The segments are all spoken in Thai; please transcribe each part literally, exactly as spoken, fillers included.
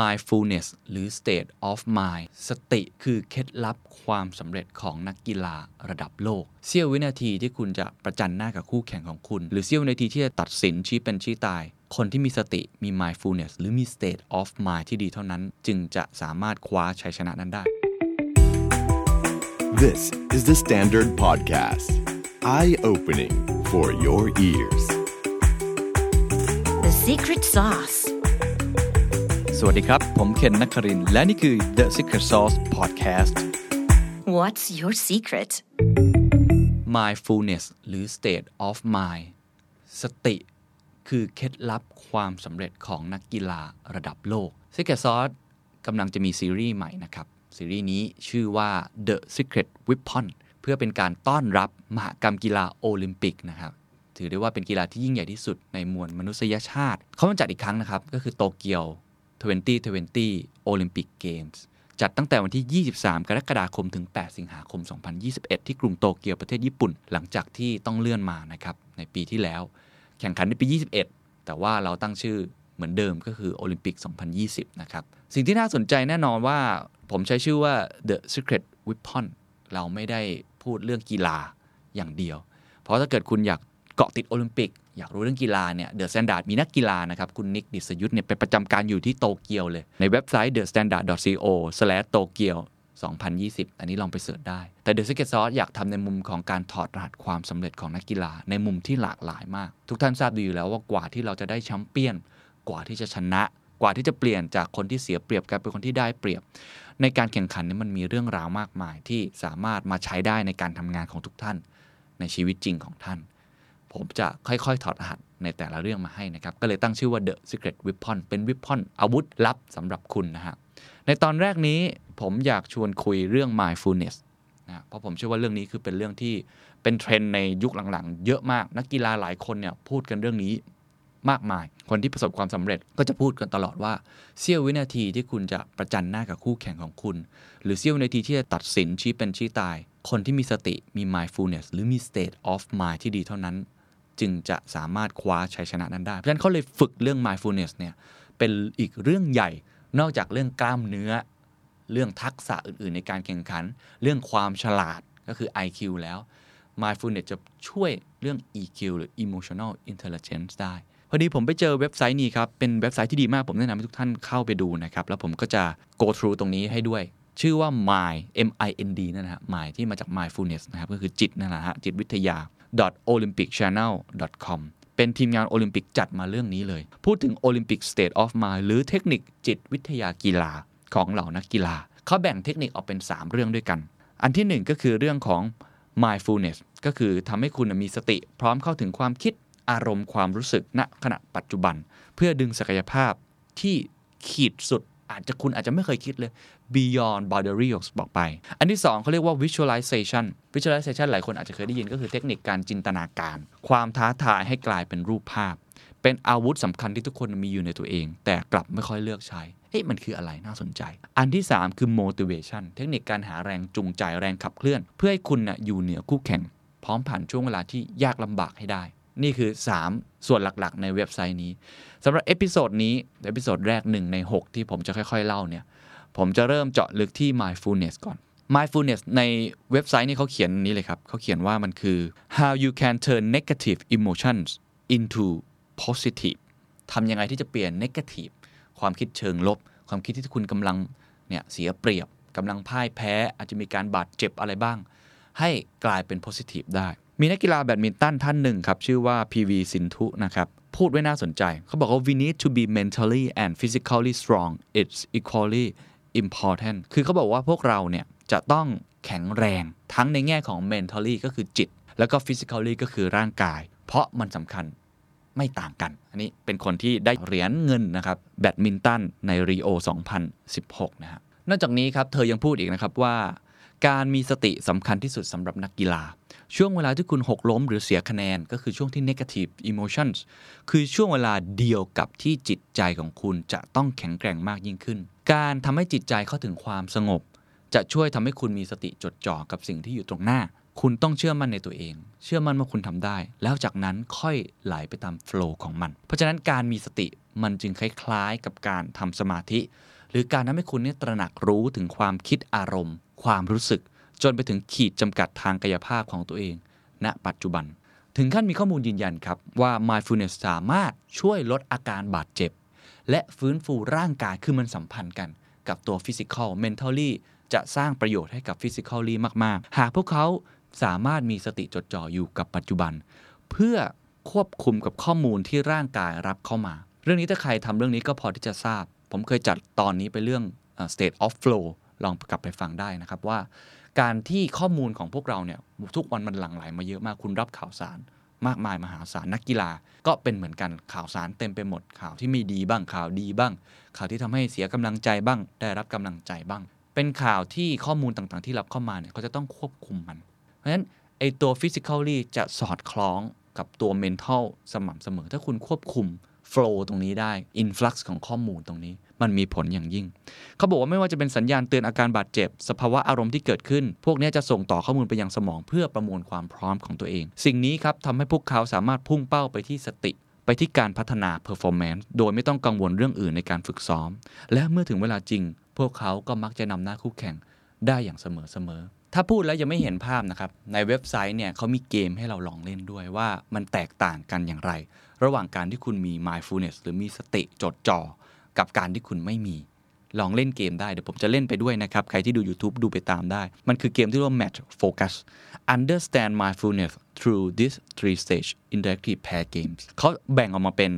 mindfulness หรือ state of mind สติคือเคล็ดลับความสำเร็จของนักกีฬาระดับโลกเสี้ยววินาทีที่คุณจะประจันหน้ากับคู่แข่งของคุณหรือเสี้ยววินาทีที่จะตัดสินชี้เป็นชี้ตายคนที่มีสติมี mindfulness หรือมี state of mind ที่ดีเท่านั้นจึงจะสามารถคว้าชัยชนะนั้นได้ This is the Standard Podcast Eye-opening for your ears The Secret Sauceสวัสดีครับผมเคนนครินทร์และนี่คือ The Secret Sauce Podcast What's your secret Mindfulness หรือ State of Mind สติคือเคล็ดลับความสำเร็จของนักกีฬาระดับโลก Secret Sauce กำลังจะมีซีรีส์ใหม่นะครับซีรีส์นี้ชื่อว่า The Secret Weapon เพื่อเป็นการต้อนรับมหกรรมกีฬาโอลิมปิกนะครับถือได้ว่าเป็นกีฬาที่ยิ่งใหญ่ที่สุดในมวลมนุษยชาติเขาจัดอีกครั้งนะครับก็คือโตเกียวสองพันยี่สิบ Olympic Games จัดตั้งแต่วันที่ ยี่สิบสามกรกฎาคมถึง แปดสิงหาคมสองพันยี่สิบเอ็ดที่กรุงโตเกียวประเทศญี่ปุ่นหลังจากที่ต้องเลื่อนมานะครับในปีที่แล้วแข่งขันในปียี่สิบเอ็ดแต่ว่าเราตั้งชื่อเหมือนเดิมก็คือ Olympic สองพันยี่สิบนะครับสิ่งที่น่าสนใจแน่นอนว่าผมใช้ชื่อว่า The Secret Weapon เราไม่ได้พูดเรื่องกีฬาอย่างเดียวเพราะถ้าเกิดคุณอยากเกาะติดโอลิมปิกอยากรู้เรื่องกีฬาเนี่ยเดอะสแตนดาร์ดมีนักกีฬานะครับคุณนิกดิษยุทธเนี่ยเป็นประจำการอยู่ที่โตเกียวเลยในเว็บไซต์ เดอะสแตนดาร์ด ดอท โตเกียว สองพันยี่สิบอันนี้ลองไปเสิร์ชได้แต่ The Secret Sauce อยากทำในมุมของการถอดรหัสความสำเร็จของนักกีฬาในมุมที่หลากหลายมากทุกท่านทราบดีอยู่แล้วว่ากว่าที่เราจะได้แชมป์เปี้ยนกว่าที่จะชนะกว่าที่จะเปลี่ยนจากคนที่เสียเปรียบกลายเป็นคนที่ได้เปรียบในการแข่งขันเนี่ยมันมีเรื่องราวมากมายที่สามารถมาใช้ได้ในการทำงานของทุกท่านในชีวิตจริงของท่านผมจะค่อยๆถอดรหัสในแต่ละเรื่องมาให้นะครับก็เลยตั้งชื่อว่า The Secret Weapon เป็น Weapon อาวุธลับสำหรับคุณนะฮะในตอนแรกนี้ผมอยากชวนคุยเรื่อง mindfulness นะเพราะผมเชื่อว่าเรื่องนี้คือเป็นเรื่องที่เป็นเทรนด์ในยุคหลังๆเยอะมากนักกีฬาหลายคนเนี่ยพูดกันเรื่องนี้มากมายคนที่ประสบความสำเร็จก็จะพูดกันตลอดว่าเสี้ยววินาทีที่คุณจะประจันหน้ากับคู่แข่งของคุณหรือเสี้ยววินาทีที่จะตัดสินชี้เป็นชี้ตายคนที่มีสติมี mindfulness หรือมี state of mind ที่ดีเท่านั้นจึงจะสามารถคว้าชัยชนะนั้นได้เพราะฉะนั้นเขาเลยฝึกเรื่อง mindfulness เนี่ยเป็นอีกเรื่องใหญ่นอกจากเรื่องกล้ามเนื้อเรื่องทักษะอื่นๆในการแข่งขันเรื่องความฉลาดก็คือ ไอ คิว แล้ว mindfulness จะช่วยเรื่อง อี คิว หรือ emotional intelligence ได้พอดีผมไปเจอเว็บไซต์นี้ครับเป็นเว็บไซต์ที่ดีมากผมแนะนำให้ทุกท่านเข้าไปดูนะครับแล้วผมก็จะ go through ตรงนี้ให้ด้วยชื่อว่า mind m i n d นั่นนะฮะ mind ที่มาจาก mindfulness นะครับก็คือจิตนั่นแหละฮะจิตวิทยา.olympic channel dot com เป็นทีมงานโอลิมปิกจัดมาเรื่องนี้เลยพูดถึง Olympic State of Mind หรือเทคนิคจิตวิทยากีฬาของเหล่านักกีฬาเขาแบ่งเทคนิคออกเป็นสามเรื่องด้วยกันอันที่หนึ่งก็คือเรื่องของ mindfulness ก็คือทำให้คุณมีสติพร้อมเข้าถึงความคิดอารมณ์ความรู้สึกณขณะปัจจุบันเพื่อดึงศักยภาพที่ขีดสุดอาจจะคุณอาจจะไม่เคยคิดเลย beyond boundary บอกไปอันที่สองเขาเรียกว่า visualization visualization หลายคนอาจจะเคยได้ยินก็คือเทคนิคการจินตนาการความท้าทายให้กลายเป็นรูปภาพเป็นอาวุธสำคัญที่ทุกคนมีอยู่ในตัวเองแต่กลับไม่ค่อยเลือกใช้เฮ้ยมันคืออะไรน่าสนใจอันที่สามคือ motivation เทคนิคการหาแรงจูงใจแรงขับเคลื่อนเพื่อให้คุณนะอยู่เหนือคู่แข่งพร้อมผ่านช่วงเวลาที่ยากลำบากให้ได้นี่คือสามส่วนหลักๆในเว็บไซต์นี้สำหรับเอพิโซดนี้เอพิโซดแรกหนึ่งในหกที่ผมจะค่อยๆเล่าเนี่ยผมจะเริ่มเจาะลึกที่ mindfulness ก่อน mindfulness ในเว็บไซต์นี้เขาเขียนนี้เลยครับเขาเขียนว่ามันคือ how you can turn negative emotions into positive ทำยังไงที่จะเปลี่ยน negative ความคิดเชิงลบความคิดที่คุณกำลังเนี่ยเสียเปรียบกำลังพ่ายแพ้อาจจะมีการบาดเจ็บอะไรบ้างให้กลายเป็น positive ได้มีนักกีฬาแบดมินตันท่านหนึ่งครับชื่อว่า พี วี สินธุนะครับพูดไว้น่าสนใจเขาบอกว่า we need to be mentally and physically strong it's equally important คือเขาบอกว่าพวกเราเนี่ยจะต้องแข็งแรงทั้งในแง่ของ mentally ก็คือจิตแล้วก็ physically ก็คือร่างกายเพราะมันสำคัญไม่ต่างกันอันนี้เป็นคนที่ได้เหรียญเงินนะครับแบดมินตันใน Rio สองพันสิบหกนะฮะนอกจากนี้ครับเธอยังพูดอีกนะครับว่าการมีสติสำคัญที่สุดสำหรับนักกีฬาช่วงเวลาที่คุณหกล้มหรือเสียคะแนนก็คือช่วงที่ negative emotions คือช่วงเวลาเดียวกับที่จิตใจของคุณจะต้องแข็งแกร่งมากยิ่งขึ้นการทำให้จิตใจเข้าถึงความสงบจะช่วยทำให้คุณมีสติจดจ่อกับสิ่งที่อยู่ตรงหน้าคุณต้องเชื่อมั่นในตัวเองเชื่อมั่นว่าคุณทำได้แล้วจากนั้นค่อยไหลไปตามโฟลว์ของมันเพราะฉะนั้นการมีสติ มันจึงคล้ายๆกับการทำสมาธิหรือการทำให้คุณเนี่ยตระหนักรู้ถึงความคิดอารมณ์ความรู้สึกจนไปถึงขีดจำกัดทางกายภาพของตัวเองณปัจจุบันถึงขั้นมีข้อมูลยืนยันครับว่า mindfulness สามารถช่วยลดอาการบาดเจ็บและฟื้นฟูร่างกายคือมันสัมพันธ์กันกับตัว physical mentally จะสร้างประโยชน์ให้กับ physically มากๆหากพวกเขาสามารถมีสติจดจ่ออยู่กับปัจจุบันเพื่อควบคุมกับข้อมูลที่ร่างกายรับเข้ามาเรื่องนี้ถ้าใครทำเรื่องนี้ก็พอที่จะทราบผมเคยจัดตอนนี้ไปเรื่อง state of flow ลองกลับไปฟังได้นะครับว่าการที่ข้อมูลของพวกเราเนี่ยทุกวันมันหลั่งไหลมาเยอะมากคุณรับข่าวสารมากมายมหาศาลนักกีฬาก็เป็นเหมือนกันข่าวสารเต็มไปหมดข่าวที่ไม่ดีบ้างข่าวดีบ้างข่าวที่ทำให้เสียกำลังใจบ้างได้รับกำลังใจบ้างเป็นข่าวที่ข้อมูลต่างๆที่รับเข้ามาเนี่ยเขาจะต้องควบคุมมันเพราะฉะนั้นไอ้ตัว physically จะสอดคล้องกับตัว mental สม่ำเสมอถ้าคุณควบคุม flow ตรงนี้ได้ influx ของข้อมูลตรงนี้มันมีผลอย่างยิ่งเขาบอกว่าไม่ว่าจะเป็นสัญญาณเตือนอาการบาดเจ็บสภาวะอารมณ์ที่เกิดขึ้นพวกนี้จะส่งต่อข้อมูลไปยังสมองเพื่อประมวลความพร้อมของตัวเองสิ่งนี้ครับทำให้พวกเขาสามารถพุ่งเป้าไปที่สติไปที่การพัฒนา performance โดยไม่ต้องกังวลเรื่องอื่นในการฝึกซ้อมและเมื่อถึงเวลาจริงพวกเขาก็มักจะนำหน้าคู่แข่งได้อย่างเสมอๆถ้าพูดแล้วยังไม่เห็นภาพนะครับในเว็บไซต์เนี่ยเขามีเกมให้เราลองเล่นด้วยว่ามันแตกต่างกันอย่างไรระหว่างการที่คุณมี mindfulness หรือมีสติจดจ่อกับการที่คุณไม่มีลองเล่นเกมได้เดี๋ยวผมจะเล่นไปด้วยนะครับใครที่ดู YouTube ดูไปตามได้มันคือเกมที่เรียกว่า Match Focus Understand Mindfulness Through This Three Stage Interactive Pair Games เขาแบ่งออกมาเป็น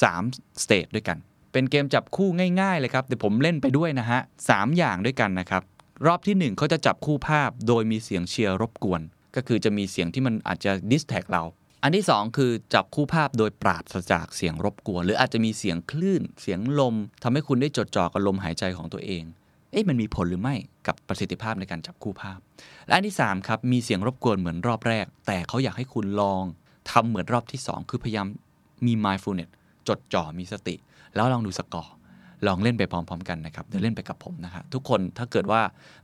สาม Stage ด้วยกันเป็นเกมจับคู่ง่ายๆเลยครับเดี๋ยวผมเล่นไปด้วยนะฮะสามอย่างด้วยกันนะครับรอบที่หนึ่งเขาจะจับคู่ภาพโดยมีเสียงเชียร์รบกวนก็คือจะมีเสียงที่มันอาจจะ distract เราอันที่สองคือจับคู่ภาพโดยปราศจากเสียงรบกวนหรืออาจจะมีเสียงคลื่นเสียงลมทำให้คุณได้จดจ่อกับลมหายใจของตัวเองเอ๊ะมันมีผลหรือไม่กับประสิทธิภาพในการจับคู่ภาพและอันที่สามครับมีเสียงรบกวนเหมือนรอบแรกแต่เขาอยากให้คุณลองทำเหมือนรอบที่สองคือพยายามมี mindfulness จดจ่อมีสติแล้วลองดูสกอร์ลองเล่นไปพร้อมๆกันนะครับเดี๋ยวเล่นไปกับผมนะครับทุกคนถ้าเกิดว่า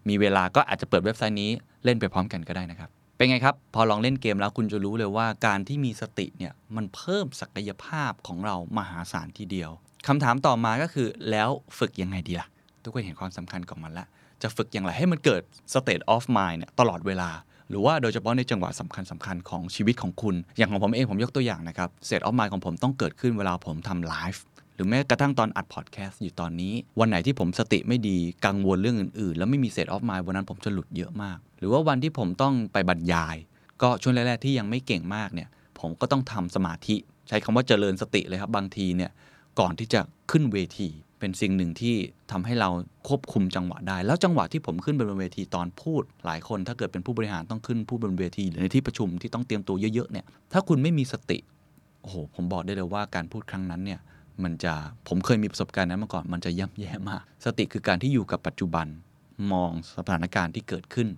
มีเวลาก็อาจจะเปิดเว็บไซต์นี้เล่นไปพร้อมกันก็ได้นะครับเป็นไงครับพอลองเล่นเกมแล้วคุณจะรู้เลยว่าการที่มีสติเนี่ยมันเพิ่มศักยภาพของเรามหาศาลทีเดียวคำถามต่อมาก็คือแล้วฝึกยังไงดีล่ะทุกคนเห็นความสำคัญของมันละจะฝึกอย่างไรให้มันเกิด state of mind เนี่ยตลอดเวลาหรือว่าโดยเฉพาะในจังหวะสำคัญสำคัญของชีวิตของคุณอย่างของผมเองผมยกตัวอย่างนะครับ state of mind ของผมต้องเกิดขึ้นเวลาผมทำไลฟ์หรือแม้กระทั่งตอนอัดพอดแคสต์อยู่ตอนนี้วันไหนที่ผมสติไม่ดีกังวลเรื่องอื่นๆแล้วไม่มี state of mind วันนั้นผมจะหลุดเยอะมากหรือว่าวันที่ผมต้องไปบรรยายก็ช่วงแรกๆที่ยังไม่เก่งมากเนี่ยผมก็ต้องทำสมาธิใช้คำว่าเจริญสติเลยครับบางทีเนี่ยก่อนที่จะขึ้นเวทีเป็นสิ่งหนึ่งที่ทำให้เราควบคุมจังหวะได้แล้วจังหวะที่ผมขึ้นบนเวทีตอนพูดหลายคนถ้าเกิดเป็นผู้บริหารต้องขึ้นพูดบนเวทีหรือในที่ประชุมที่ต้องเตรียมตัวเยอะๆเนี่ยถ้าคุณไม่มีสติโอ้โหผมบอกได้เลยว่าการพูดครั้งนั้นเนี่ยมันจะผมเคยมีประสบการณ์นั้นมาก่อนมันจะย่ำแย่มากสติคือการที่อยู่กับปัจจุบันมองสถานการณ์ที่เกิดขึ้น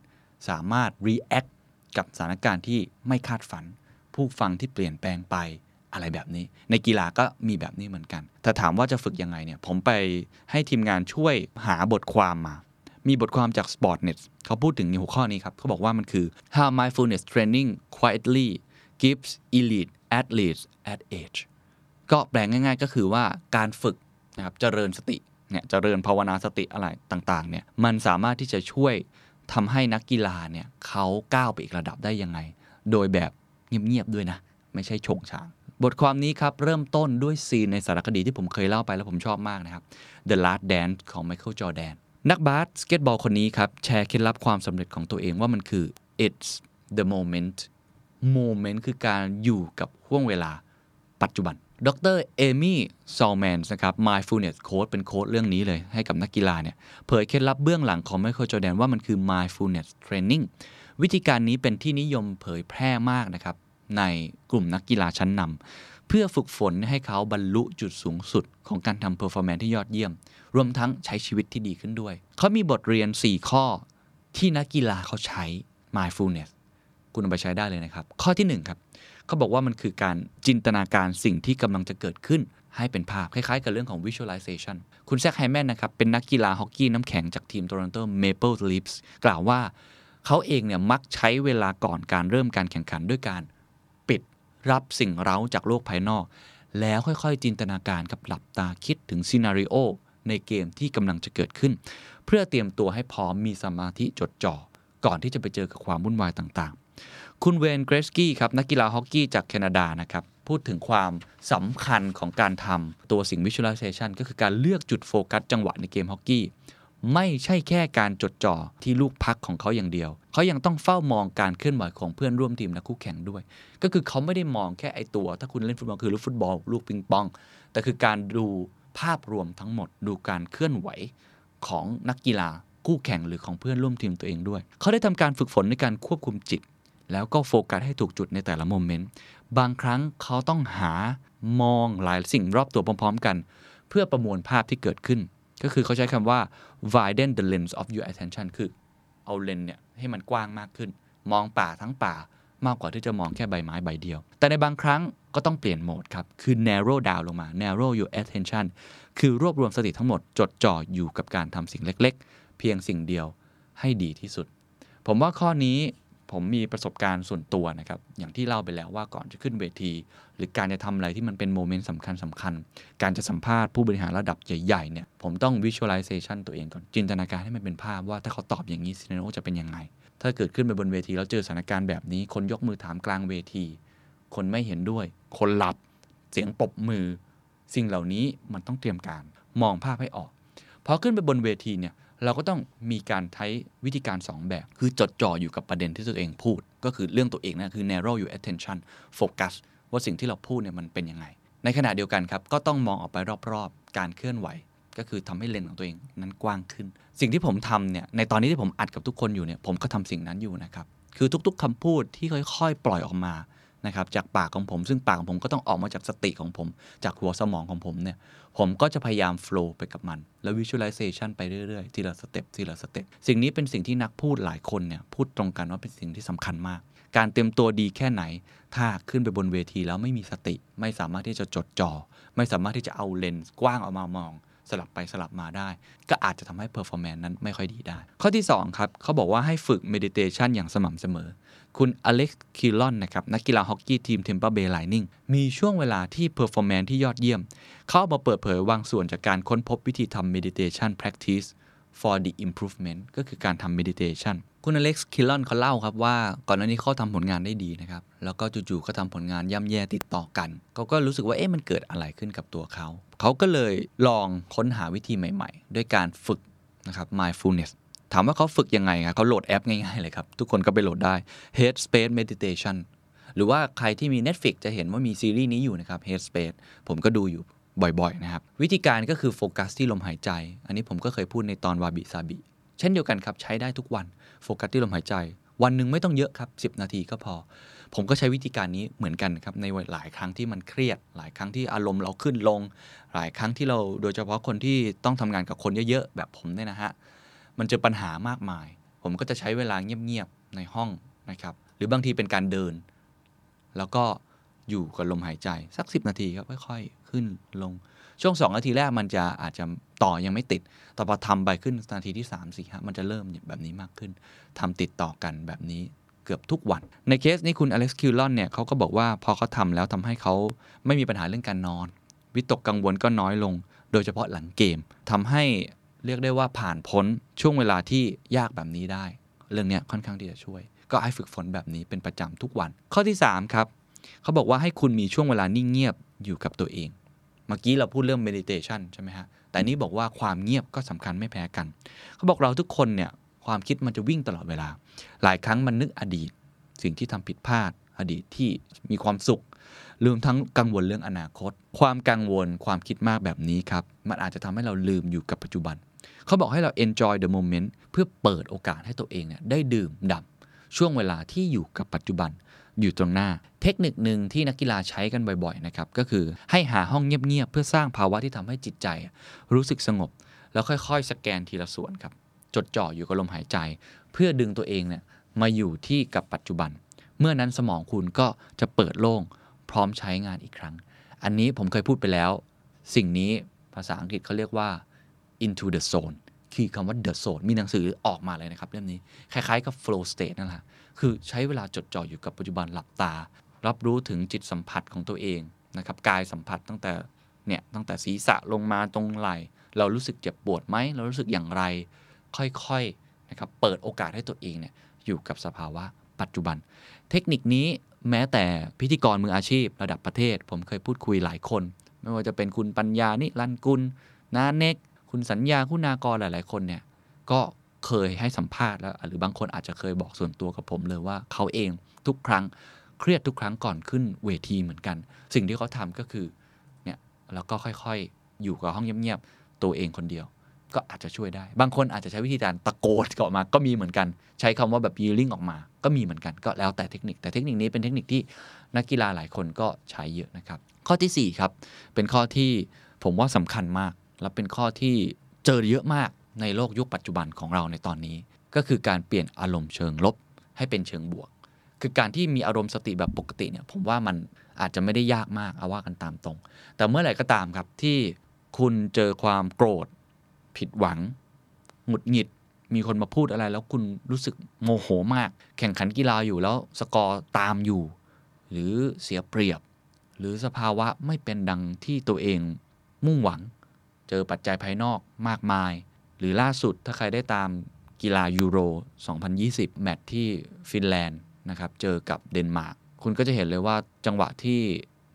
สามารถ react กับสถานการณ์ที่ไม่คาดฝันผู้ฟังที่เปลี่ยนแปลงไปอะไรแบบนี้ในกีฬาก็มีแบบนี้เหมือนกันถ้าถามว่าจะฝึกยังไงเนี่ยผมไปให้ทีมงานช่วยหาบทความมามีบทความจาก Sportnet เขาพูดถึงหัวข้อนี้ครับเขาบอกว่ามันคือ How Mindfulness Training Quietly Gives Elite Athletes at Age ก็แปลง่ายๆก็คือว่าการฝึกนะครับเจริญสติเนี่ยเจริญภาวนาสติอะไรต่างๆเนี่ยมันสามารถที่จะช่วยทำให้นักกีฬาเนี่ยเขาก้าวไปอีกระดับได้ยังไงโดยแบบเงียบๆด้วยนะไม่ใช่ชงชางบทความนี้ครับเริ่มต้นด้วยซีนในสารคดีที่ผมเคยเล่าไปแล้วผมชอบมากนะครับ The Last Dance ของ Michael Jordan นักบาสเกตบอลคนนี้ครับแชร์เคล็ดลับความสำเร็จของตัวเองว่ามันคือ It's the moment moment คือการอยู่กับห่วงเวลาปัจจุบันดรเอมี่ซอลแมนนะครับ mindfulness coach เป็นโค้ชเรื่องนี้เลยให้กับนักกีฬาเนี่ยเผยเคล็ดลับเบื้องหลังของไมเคิลจอร์แดนว่ามันคือ mindfulness training วิธีการนี้เป็นที่นิยมเผยแพร่มากนะครับในกลุ่มนักกีฬาชั้นนำเพื่อฝึกฝนให้เขาบรรลุจุดสูงสุดของการทำ performance ที่ยอดเยี่ยมรวมทั้งใช้ชีวิตที่ดีขึ้นด้วยเขามีบทเรียนสี่ข้อที่นักกีฬาเขาใช้ mindfulness คุณเอาไปใช้ได้เลยนะครับข้อที่หนึ่งครับเขาบอกว่ามันคือการจินตนาการสิ่งที่กำลังจะเกิดขึ้นให้เป็นภาพคล้ายๆกับเรื่องของ visualization คุณแซคไฮแมนนะครับเป็นนักกีฬาฮอกกี้น้ำแข็งจากทีม Toronto Maple Leafs กล่าวว่าเขาเองเนี่ยมักใช้เวลาก่อนการเริ่มการแข่งขันด้วยการปิดรับสิ่งเร้าจากโลกภายนอก แล้วค่อยๆจินตนาการกับหลับตาคิดถึงซีนาริโอในเกมที่กำลังจะเกิดขึ้นเพื่อเตรียมตัวให้พร้อมมีสมาธิจดจ่อก่อนที่จะไปเจอกับความวุ่นวายต่างๆคุณเวนเกรสกี้ครับนักกีฬาฮอกกี้จากแคนาดานะครับพูดถึงความสำคัญของการทำตัวสิ่ง Visualization ก็คือการเลือกจุดโฟกัสจังหวะในเกมฮอกกี้ไม่ใช่แค่การจดจ่อที่ลูกพักของเขาอย่างเดียวเขายังต้องเฝ้ามองการเคลื่อนไหวของเพื่อนร่วมทีมและคู่แข่งด้วยก็คือเขาไม่ได้มองแค่ไอตัวถ้าคุณเล่นฟุตบอลคือลูกฟุตบอลลูกปิงปองแต่คือการดูภาพรวมทั้งหมดดูการเคลื่อนไหวของนักกีฬาคู่แข่งหรือของเพื่อนร่วมทีมตัวเองด้วยเขาได้ทำการฝึกฝนในการควบคุมจิตแล้วก็โฟกัสให้ถูกจุดในแต่ละโมเมนต์บางครั้งเขาต้องหามองหลายสิ่งรอบตัวพร้อมๆกันเพื่อประมวลภาพที่เกิดขึ้นก็คือเขาใช้คำว่า widen the lens of your attention คือเอาเลนเนี่ยให้มันกว้างมากขึ้นมองป่าทั้งป่ามากกว่าที่จะมองแค่ใบไม้ใบเดียวแต่ในบางครั้งก็ต้องเปลี่ยนโหมดครับคือ narrow down ลงมา narrow your attention คือรวบรวมสติทั้งหมดจดจ่ออยู่กับการทำสิ่งเล็กๆเพียงสิ่งเดียวให้ดีที่สุดผมว่าข้อนี้ผมมีประสบการณ์ส่วนตัวนะครับอย่างที่เล่าไปแล้วว่าก่อนจะขึ้นเวทีหรือการจะทำอะไรที่มันเป็นโมเมนต์สำคัญสำคัญการจะสัมภาษณ์ผู้บริหารระดับใหญ่ๆเนี่ยผมต้อง visualization ตัวเองก่อนจินตนาการให้มันเป็นภาพว่าถ้าเขาตอบอย่างนี้ซีนาริโอจะเป็นยังไงถ้าเกิดขึ้นไปบนเวทีแล้วเจอสถานการณ์แบบนี้คนยกมือถามกลางเวทีคนไม่เห็นด้วยคนหลับเสียงปรบมือสิ่งเหล่านี้มันต้องเตรียมการมองภาพให้ออกพอขึ้นไปบนเวทีเนี่ยเราก็ต้องมีการใช้วิธีการสองแบบคือจดจ่ออยู่กับประเด็นที่ตัวเองพูดก็คือเรื่องตัวเองนะคือ narrow your attention focus ว่าสิ่งที่เราพูดเนี่ยมันเป็นยังไงในขณะเดียวกันครับก็ต้องมองออกไปรอบๆการเคลื่อนไหวก็คือทำให้เลนส์ของตัวเองนั้นกว้างขึ้นสิ่งที่ผมทำเนี่ยในตอนนี้ที่ผมอัดกับทุกคนอยู่เนี่ยผมก็ทำสิ่งนั้นอยู่นะครับคือทุกๆคำพูดที่ค่อยๆปล่อยออกมานะครับจากปากของผมซึ่งปากของผมก็ต้องออกมาจากสติของผมจากหัวสมองของผมเนี่ยผมก็จะพยายามโฟลว์ไปกับมันแล้ว visualization ไปเรื่อยๆทีละสเต็ปทีละสเต็ปสิ่งนี้เป็นสิ่งที่นักพูดหลายคนเนี่ยพูดตรงกันว่าเป็นสิ่งที่สำคัญมากการเตรียมตัวดีแค่ไหนถ้าขึ้นไปบนเวทีแล้วไม่มีสติไม่สามารถที่จะจดจ่อไม่สามารถที่จะเอาเลนส์กว้างออกมามองสลับไปสลับมาได้ก็อาจจะทำให้ performance นั้นไม่ค่อยดีได้ข้อที่สองครับเขาบอกว่าให้ฝึก meditation อย่างสม่ำเสมอคุณอเล็กซ์คิลลอนนะครับนักกีฬาฮอกกี้ทีมเทมเปอร์เบย์ไลนิ่งมีช่วงเวลาที่ performance ที่ยอดเยี่ยมเขามาเปิดเผยบางส่วนจากการค้นพบวิธีทำ meditation practice for the improvement ก็คือการทำ meditation คุณอเล็กซ์คิลลอนเขาเล่าครับว่าก่อนหน้านี้เขาทำผลงานได้ดีนะครับแล้วก็จู่ๆก็ทำผลงานย่ำแย่ติดต่อกันเขาก็รู้สึกว่าเอ๊ะมันเกิดอะไรขึ้นกับตัวเขาเขาก็เลยลองค้นหาวิธีใหม่ๆด้วยการฝึกนะครับ mindfulness ถามว่าเขาฝึกยังไงครับเขาโหลดแอปง่ายๆเลยครับทุกคนก็ไปโหลดได้ Headspace meditation หรือว่าใครที่มี Netflix จะเห็นว่ามีซีรีส์นี้อยู่นะครับ Headspace ผมก็ดูอยู่บ่อยๆนะครับวิธีการก็คือโฟกัสที่ลมหายใจอันนี้ผมก็เคยพูดในตอนวาบิซาบิเช่นเดียวกันครับใช้ได้ทุกวันโฟกัสที่ลมหายใจวันหนึ่งไม่ต้องเยอะครับสิบนาทีก็พอผมก็ใช้วิธีการนี้เหมือนกันครับในหลายครั้งที่มันเครียดหลายครั้งที่อารมณ์เราขึ้นลงหลายครั้งที่เราโดยเฉพาะคนที่ต้องทำงานกับคนเยอะๆแบบผมเนี่ยนะฮะมันเจอปัญหามากมายผมก็จะใช้เวลาเงียบๆในห้องนะครับหรือบางทีเป็นการเดินแล้วก็อยู่กับลมหายใจสักสิบนาทีครับค่อยๆขึ้นลงช่วงสองนาทีแรกมันจะอาจจะต่อยังไม่ติดแต่พอทำไปขึ้นนาทีที่สาม สี่ฮะมันจะเริ่มแบบนี้มากขึ้นทำติดต่อกันแบบนี้เกือบทุกวันในเคสนี้คุณอเล็กซ์คิลลอนเนี่ยเขาก็บอกว่าพอเขาทำแล้วทำให้เขาไม่มีปัญหาเรื่องการนอนวิตกกังวลก็น้อยลงโดยเฉพาะหลังเกมทำให้เรียกได้ว่าผ่านพ้นช่วงเวลาที่ยากแบบนี้ได้เรื่องเนี้ยค่อนข้างที่จะช่วยก็ให้ฝึกฝนแบบนี้เป็นประจำทุกวันข้อที่สามครับเขาบอกว่าให้คุณมีช่วงเวลานิ่งเงียบอยู่กับตัวเองเมื่อกี้เราพูดเรื่อง meditation ใช่ไหมฮะแต่นี้บอกว่าความเงียบก็สำคัญไม่แพ้กันเขาบอกเราทุกคนเนี่ยความคิดมันจะวิ่งตลอดเวลาหลายครั้งมันนึกอดีตสิ่งที่ทำผิดพลาดอดีตที่มีความสุขลืมทั้งกังวลเรื่องอนาคตความกังวลความคิดมากแบบนี้ครับมันอาจจะทำให้เราลืมอยู่กับปัจจุบันเขาบอกให้เรา enjoy the moment เพื่อเปิดโอกาสให้ตัวเองเนี่ยได้ดื่มด่ำช่วงเวลาที่อยู่กับปัจจุบันอยู่ตรงหน้าเทคนิคหนึ่งที่นักกีฬาใช้กันบ่อยๆนะครับก็คือให้หาห้องเงียบๆเพื่อสร้างภาวะที่ทำให้จิตใจรู้สึกสงบแล้วค่อยๆสแกนทีละส่วนครับจดจ่ออยู่กับลมหายใจเพื่อดึงตัวเองเนี่ยมาอยู่ที่กับปัจจุบันเมื่อนั้นสมองคุณก็จะเปิดโล่งพร้อมใช้งานอีกครั้งอันนี้ผมเคยพูดไปแล้วสิ่งนี้ภาษาอังกฤษเขาเรียกว่า into the zone คือคำว่า the zone มีหนังสือออกมาเลยนะครับเรื่องนี้คล้ายๆกับ flow state นั่นแหละคือใช้เวลาจดจ่ออยู่กับปัจจุบันหลับตารับรู้ถึงจิตสัมผัสของตัวเอง นะครับกายสัมผัสตั้งแต่เนี่ยตั้งแต่ศีรษะลงมาตรงไหล่เรารู้สึกเจ็บปวดไหมเรารู้สึกอย่างไรค่อยๆนะครับเปิดโอกาสให้ตัวเองเนี่ยอยู่กับสภาวะปัจจุบันเทคนิคนี้แม้แต่พิธีกรมืออาชีพระดับประเทศผมเคยพูดคุยหลายคนไม่ว่าจะเป็นคุณปัญญานิรันดร์กุลน้าเนกคุณสัญญาคุณากรหลายๆคนเนี่ยก็เคยให้สัมภาษณ์แล้วหรือบางคนอาจจะเคยบอกส่วนตัวกับผมเลยว่าเขาเองทุกครั้งเครียดทุกครั้งก่อนขึ้นเวทีเหมือนกันสิ่งที่เขาทำก็คือเนี่ยแล้วก็ค่อยๆอยู่กับห้องเงียบๆตัวเองคนเดียวก็อาจจะช่วยได้บางคนอาจจะใช้วิธีการตะโกนออกมาก็มีเหมือนกันใช้คำว่าแบบยีลิ่งออกมาก็มีเหมือนกันก็แล้วแต่เทคนิคแต่เทคนิคนี้เป็นเทคนิคที่นักกีฬาหลายคนก็ใช้เยอะนะครับข้อที่สี่ครับเป็นข้อที่ผมว่าสำคัญมากและเป็นข้อที่เจอเยอะมากในโลกยุคปัจจุบันของเราในตอนนี้ก็คือการเปลี่ยนอารมณ์เชิงลบให้เป็นเชิงบวกคือการที่มีอารมณ์สติแบบปกติเนี่ยผมว่ามันอาจจะไม่ได้ยากมากเอาว่ากันตามตรงแต่เมื่อไหร่ก็ตามครับที่คุณเจอความโกรธผิดหวังหงุดหงิดมีคนมาพูดอะไรแล้วคุณรู้สึกโมโหมากแข่งขันกีฬาอยู่แล้วสกอร์ตามอยู่หรือเสียเปรียบหรือสภาวะไม่เป็นดังที่ตัวเองมุ่งหวังเจอปัจจัยภายนอกมากมายหรือล่าสุดถ้าใครได้ตามกีฬายูโรสองพันยี่สิบแมตช์ที่ฟินแลนด์นะครับเจอกับเดนมาร์กคุณก็จะเห็นเลยว่าจังหวะที่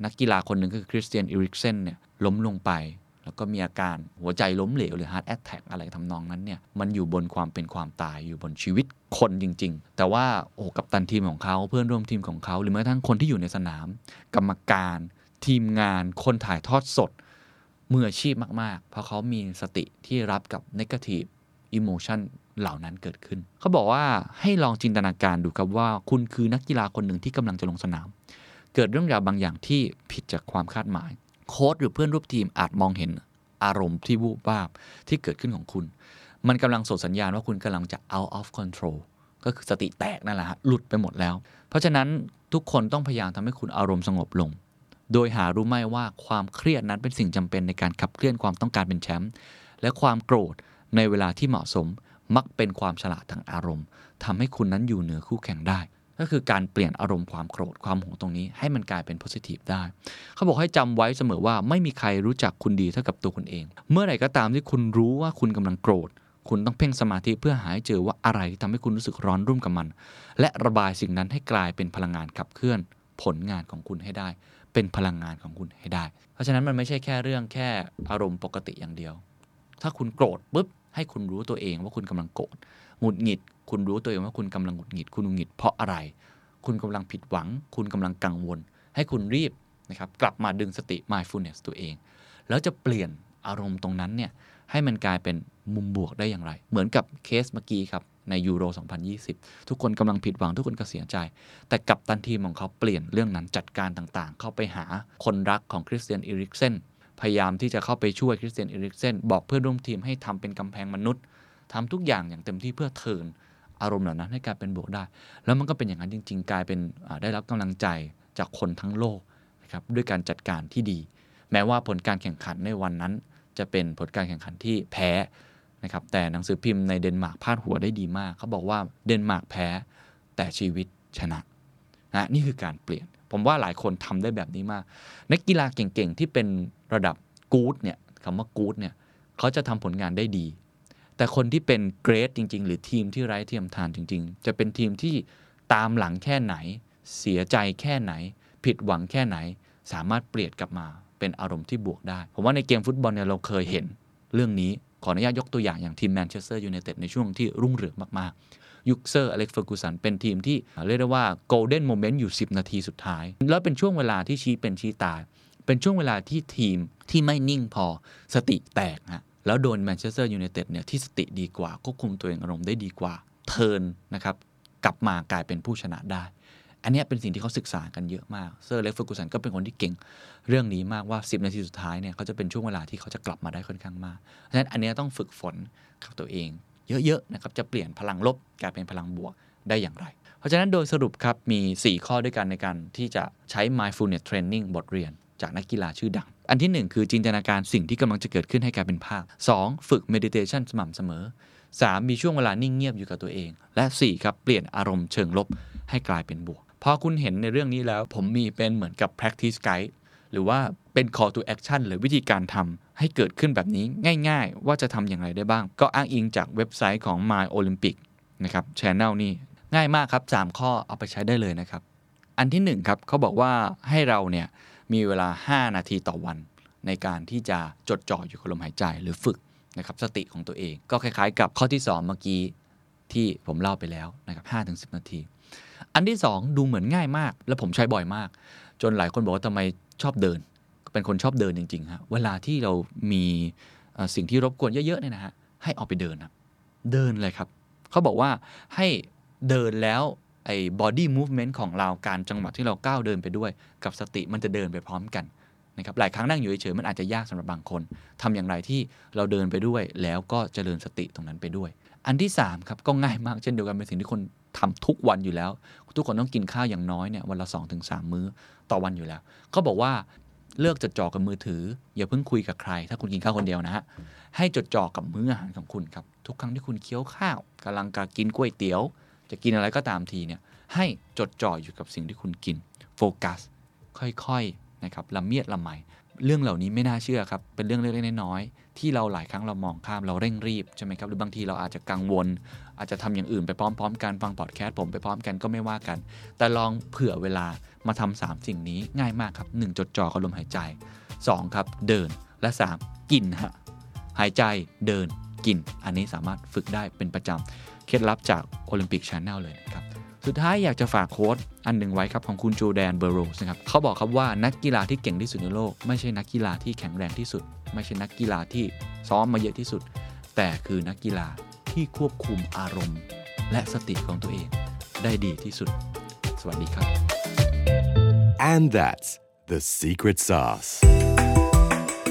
นักกีฬาคนหนึ่งคือคริสเตียนอิริกเซนเนี่ยล้มลงไปแล้วก็มีอาการหัวใจล้มเหลวหรือ heart attack อะไรทำนองนั้นเนี่ยมันอยู่บนความเป็นความตายอยู่บนชีวิตคนจริงๆแต่ว่าโอ้กัปตันทีมของเขาเพื่อนร่วมทีมของเขาหรือแม้กระทั่งคนที่อยู่ในสนามกรรมการทีมงานคนถ่ายทอดสดมืออาชีพมากๆเพราะเขามีสติที่รับกับ negative emotion เหล่านั้นเกิดขึ้นเขาบอกว่าให้ลองจินตนาการดูครับว่าคุณคือนักกีฬาคนหนึ่งที่กำลังจะลงสนามเกิดเรื่องราวบางอย่างที่ผิดจากความคาดหมายโค้ชหรือเพื่อนร่วมทีมอาจมองเห็นอารมณ์ที่วูบวาบที่เกิดขึ้นของคุณมันกำลังส่งสัญญาณว่าคุณกำลังจะ out of control ก็คือสติแตกนั่นแหละฮะหลุดไปหมดแล้วเพราะฉะนั้นทุกคนต้องพยายามทำให้คุณอารมณ์สงบลงโดยหารู้ไหมว่าความเครียดนั้นเป็นสิ่งจำเป็นในการขับเคลื่อนความต้องการเป็นแชมป์และความโกรธในเวลาที่เหมาะสมมักเป็นความฉลาดทางอารมณ์ทำให้คุณนั้นอยู่เหนือคู่แข่งได้ก็คือการเปลี่ยนอารมณ์ความโกรธความโหงตรงนี้ให้มันกลายเป็น positive ได้เขาบอกให้จำไว้เสมอว่าไม่มีใครรู้จักคุณดีเท่ากับตัวคุณเองเมื่อไหร่ก็ตามที่คุณรู้ว่าคุณกำลังโกรธคุณต้องเพ่งสมาธิเพื่อหาให้เจอว่าอะไรที่ทำให้คุณรู้สึกร้อนรุ่มกับมันและระบายสิ่งนั้นให้กลายเป็นพลังงานขับเคลื่อนผลงานของคุณให้ได้เป็นพลังงานของคุณให้ได้เพราะฉะนั้นมันไม่ใช่แค่เรื่องแค่อารมณ์ปกติอย่างเดียวถ้าคุณโกรธปุ๊บให้คุณรู้ตัวเองว่าคุณกำลังโกรธหงุดหงิดคุณรู้ตัวเองว่าคุณกำลังหงุดหงิดคุณหงุดหงิดเพราะอะไรคุณกำลังผิดหวังคุณกำลังกังวลให้คุณรีบนะครับกลับมาดึงสติ mindfulness ตัวเองแล้วจะเปลี่ยนอารมณ์ตรงนั้นเนี่ยให้มันกลายเป็นมุมบวกได้อย่างไรเหมือนกับเคสเมื่อกี้ครับในยูโรสองพันยี่สิบทุกคนกำลังผิดหวังทุกคนก็เสียใจแต่กัปตันทีมของเขาเปลี่ยนเรื่องนั้นจัดการต่างๆเข้าไปหาคนรักของคริสเตียนอิริกเซนพยายามที่จะเข้าไปช่วยคริสเตียนอิริกเซนบอกเพื่อนร่วมทีมให้ทำเป็นกำแพงมนุษย์ทำทุกอย่างอย่างเต็มที่เพื่อเทิร์นอารมณ์เหล่านั้นให้กลายเป็นบวกได้แล้วมันก็เป็นอย่างนั้นจริงๆกลายเป็นได้รับกำลังใจจากคนทั้งโลกนะครับด้วยการจัดการที่ดีแม้ว่าผลการแข่งขันในวันนั้นจะเป็นผลการแข่งขันที่แพ้นะครับแต่หนังสือพิมพ์ในเดนมาร์กพาดหัวได้ดีมากเขาบอกว่าเดนมาร์กแพ้แต่ชีวิตชนะนะนี่คือการเปลี่ยนผมว่าหลายคนทำได้แบบนี้มากนักกีฬาเก่งๆที่เป็นระดับกู๊ดเนี่ยคำว่ากู๊ดเนี่ยเขาจะทำผลงานได้ดีแต่คนที่เป็นเกรดจริงๆหรือทีมที่ไร้เทียมทานจริงๆจะเป็นทีมที่ตามหลังแค่ไหนเสียใจแค่ไหนผิดหวังแค่ไหนสามารถเปลี่ยนกลับมาเป็นอารมณ์ที่บวกได้ผมว่าในเกมฟุตบอลเนี่ยเราเคยเห็นเรื่องนี้ขออนุญาตยกตัวอย่างอย่างทีมแมนเชสเตอร์ยูไนเต็ดในช่วงที่รุ่งเรืองมากๆยุคเซอร์อเล็กซ์เฟอร์กูสันเป็นทีมที่เรียกได้ว่าโกลเด้นโมเมนต์อยู่สิบนาทีสุดท้ายแล้วเป็นช่วงเวลาที่ชี้เป็นชี้ตายเป็นช่วงเวลาที่ทีมที่ไม่นิ่งพอสติแตกฮะแล้วโดนแมนเชสเตอร์ยูไนเต็ดเนี่ยที่สติดีกว่าควบคุมตัวเองอารมณ์ได้ดีกว่าเทิร์นนะครับกลับมากลายเป็นผู้ชนะได้อันนี้เป็นสิ่งที่เขาศึกษากันเยอะมากเซอร์เล็กซ์เฟอร์กูสันก็เป็นคนที่เก่งเรื่องนี้มากว่าสิบนาทีสุดท้ายเนี่ยเขาจะเป็นช่วงเวลาที่เขาจะกลับมาได้ค่อนข้างมากเพราะฉะนั้นอันนี้ต้องฝึกฝนกับตัวเองเยอะๆนะครับจะเปลี่ยนพลังลบกลายเป็นพลังบวกได้อย่างไรเพราะฉะนั้นโดยสรุปครับมีสี่ข้อด้วยกันในการที่จะใช้ mindfulness training บทเรียนจากนักกีฬาชื่อดังอันที่หนึ่งคือจินตนาการสิ่งที่กำลังจะเกิดขึ้นให้กลายเป็นภาพสองฝึก meditation สม่ำเสมอสามมีช่วงเวลานิ่งเงียบอยู่กับตัวเองและสี่ครับเปลี่ยนอารมณ์เชิงลบให้กลายเป็นบวกพอคุณเห็นในเรื่องนี้แล้วผมมีเป็นเหมือนกับ practice guide หรือว่าเป็น call to action หรือวิธีการทำให้เกิดขึ้นแบบนี้ง่ายๆว่าจะทำอย่างไรได้บ้างก็อ้างอิงจากเว็บไซต์ของ My Olympic นะครับ channel นี่ง่ายมากครับสามข้อเอาไปใช้ได้เลยนะครับอันที่หนึ่งครับเขาบอกว่าให้เราเนี่ยมีเวลาห้านาทีต่อวันในการที่จะจดจ่ออยู่กับลมหายใจหรือฝึกนะครับสติของตัวเองก็คล้ายๆกับข้อที่สองเมื่อกี้ที่ผมเล่าไปแล้วนะครับ ห้าถึงสิบ นาทีอันที่สองดูเหมือนง่ายมากและผมใช้บ่อยมากจนหลายคนบอกว่าทำไมชอบเดินเป็นคนชอบเดินจริงๆฮะเวลาที่เรามีสิ่งที่รบกวนเยอะๆเนี่ยนะฮะให้ออกไปเดินครับเดินเลยครับเขาบอกว่าให้เดินแล้วไอ้ body movement ของเราการจังหวะที่เราก้าวเดินไปด้วยกับสติมันจะเดินไปพร้อมกันนะครับหลายครั้งนั่งอยู่เฉยๆมันอาจจะยากสำหรับบางคนทำอย่างไรที่เราเดินไปด้วยแล้วก็เจริญสติตรงนั้นไปด้วยอันที่สามครับก็ง่ายมากเช่นเดียวกันเป็นสิ่งที่คนทำทุกวันอยู่แล้วทุกคนต้องกินข้าวอย่างน้อยเนี่ยวันละ สองถึงสาม มื้อต่อวันอยู่แล้วเขาบอกว่าเลิกจดจ่อกับมือถืออย่าเพิ่งคุยกับใครถ้าคุณกินข้าวคนเดียวนะฮะให้จดจ่อกับมื้ออาหารของคุณครับทุกครั้งที่คุณเคี้ยวข้าวกำลังกะกินก๋วยเตี๋ยวจะกินอะไรก็ตามทีเนี่ยให้จดจ่ออยู่กับสิ่งที่คุณกินโฟกัสค่อยๆนะครับละเมียดละไมเรื่องเหล่านี้ไม่น่าเชื่อครับเป็นเรื่องเล็กๆน้อยๆที่เราหลายครั้งเรามองข้ามเราเร่งรีบใช่ไหมครับหรือบางทีเราอาจจะกังวลอาจจะทำอย่างอื่นไปพร้อมๆกันฟังพอดแคสต์ผมไปพร้อมกันก็ไม่ว่ากันแต่ลองเผื่อเวลามาทำสามสิ่งนี้ง่ายมากครับหนึ่งจดจ่อกับลมหายใจสองครับเดินและสามกินฮะหายใจเดินกินอันนี้สามารถฝึกได้เป็นประจำเคล็ดลับจาก Olympic Channel เลยนะครับสุดท้ายอยากจะฝากโค้ดอันหนึ่งไว้ครับของคุณจูแดนเบอร์โรสนะครับเขาบอกครับว่านักกีฬาที่เก่งที่สุดในโลกไม่ใช่นักกีฬาที่แข็งแรงที่สุดไม่ใช่นักกีฬาที่ซ้อมมาเยอะที่สุดแต่คือนักกีฬาที่ควบคุมอารมณ์และสติของตัวเองได้ดีที่สุดสวัสดีครับ And that's the secret sauce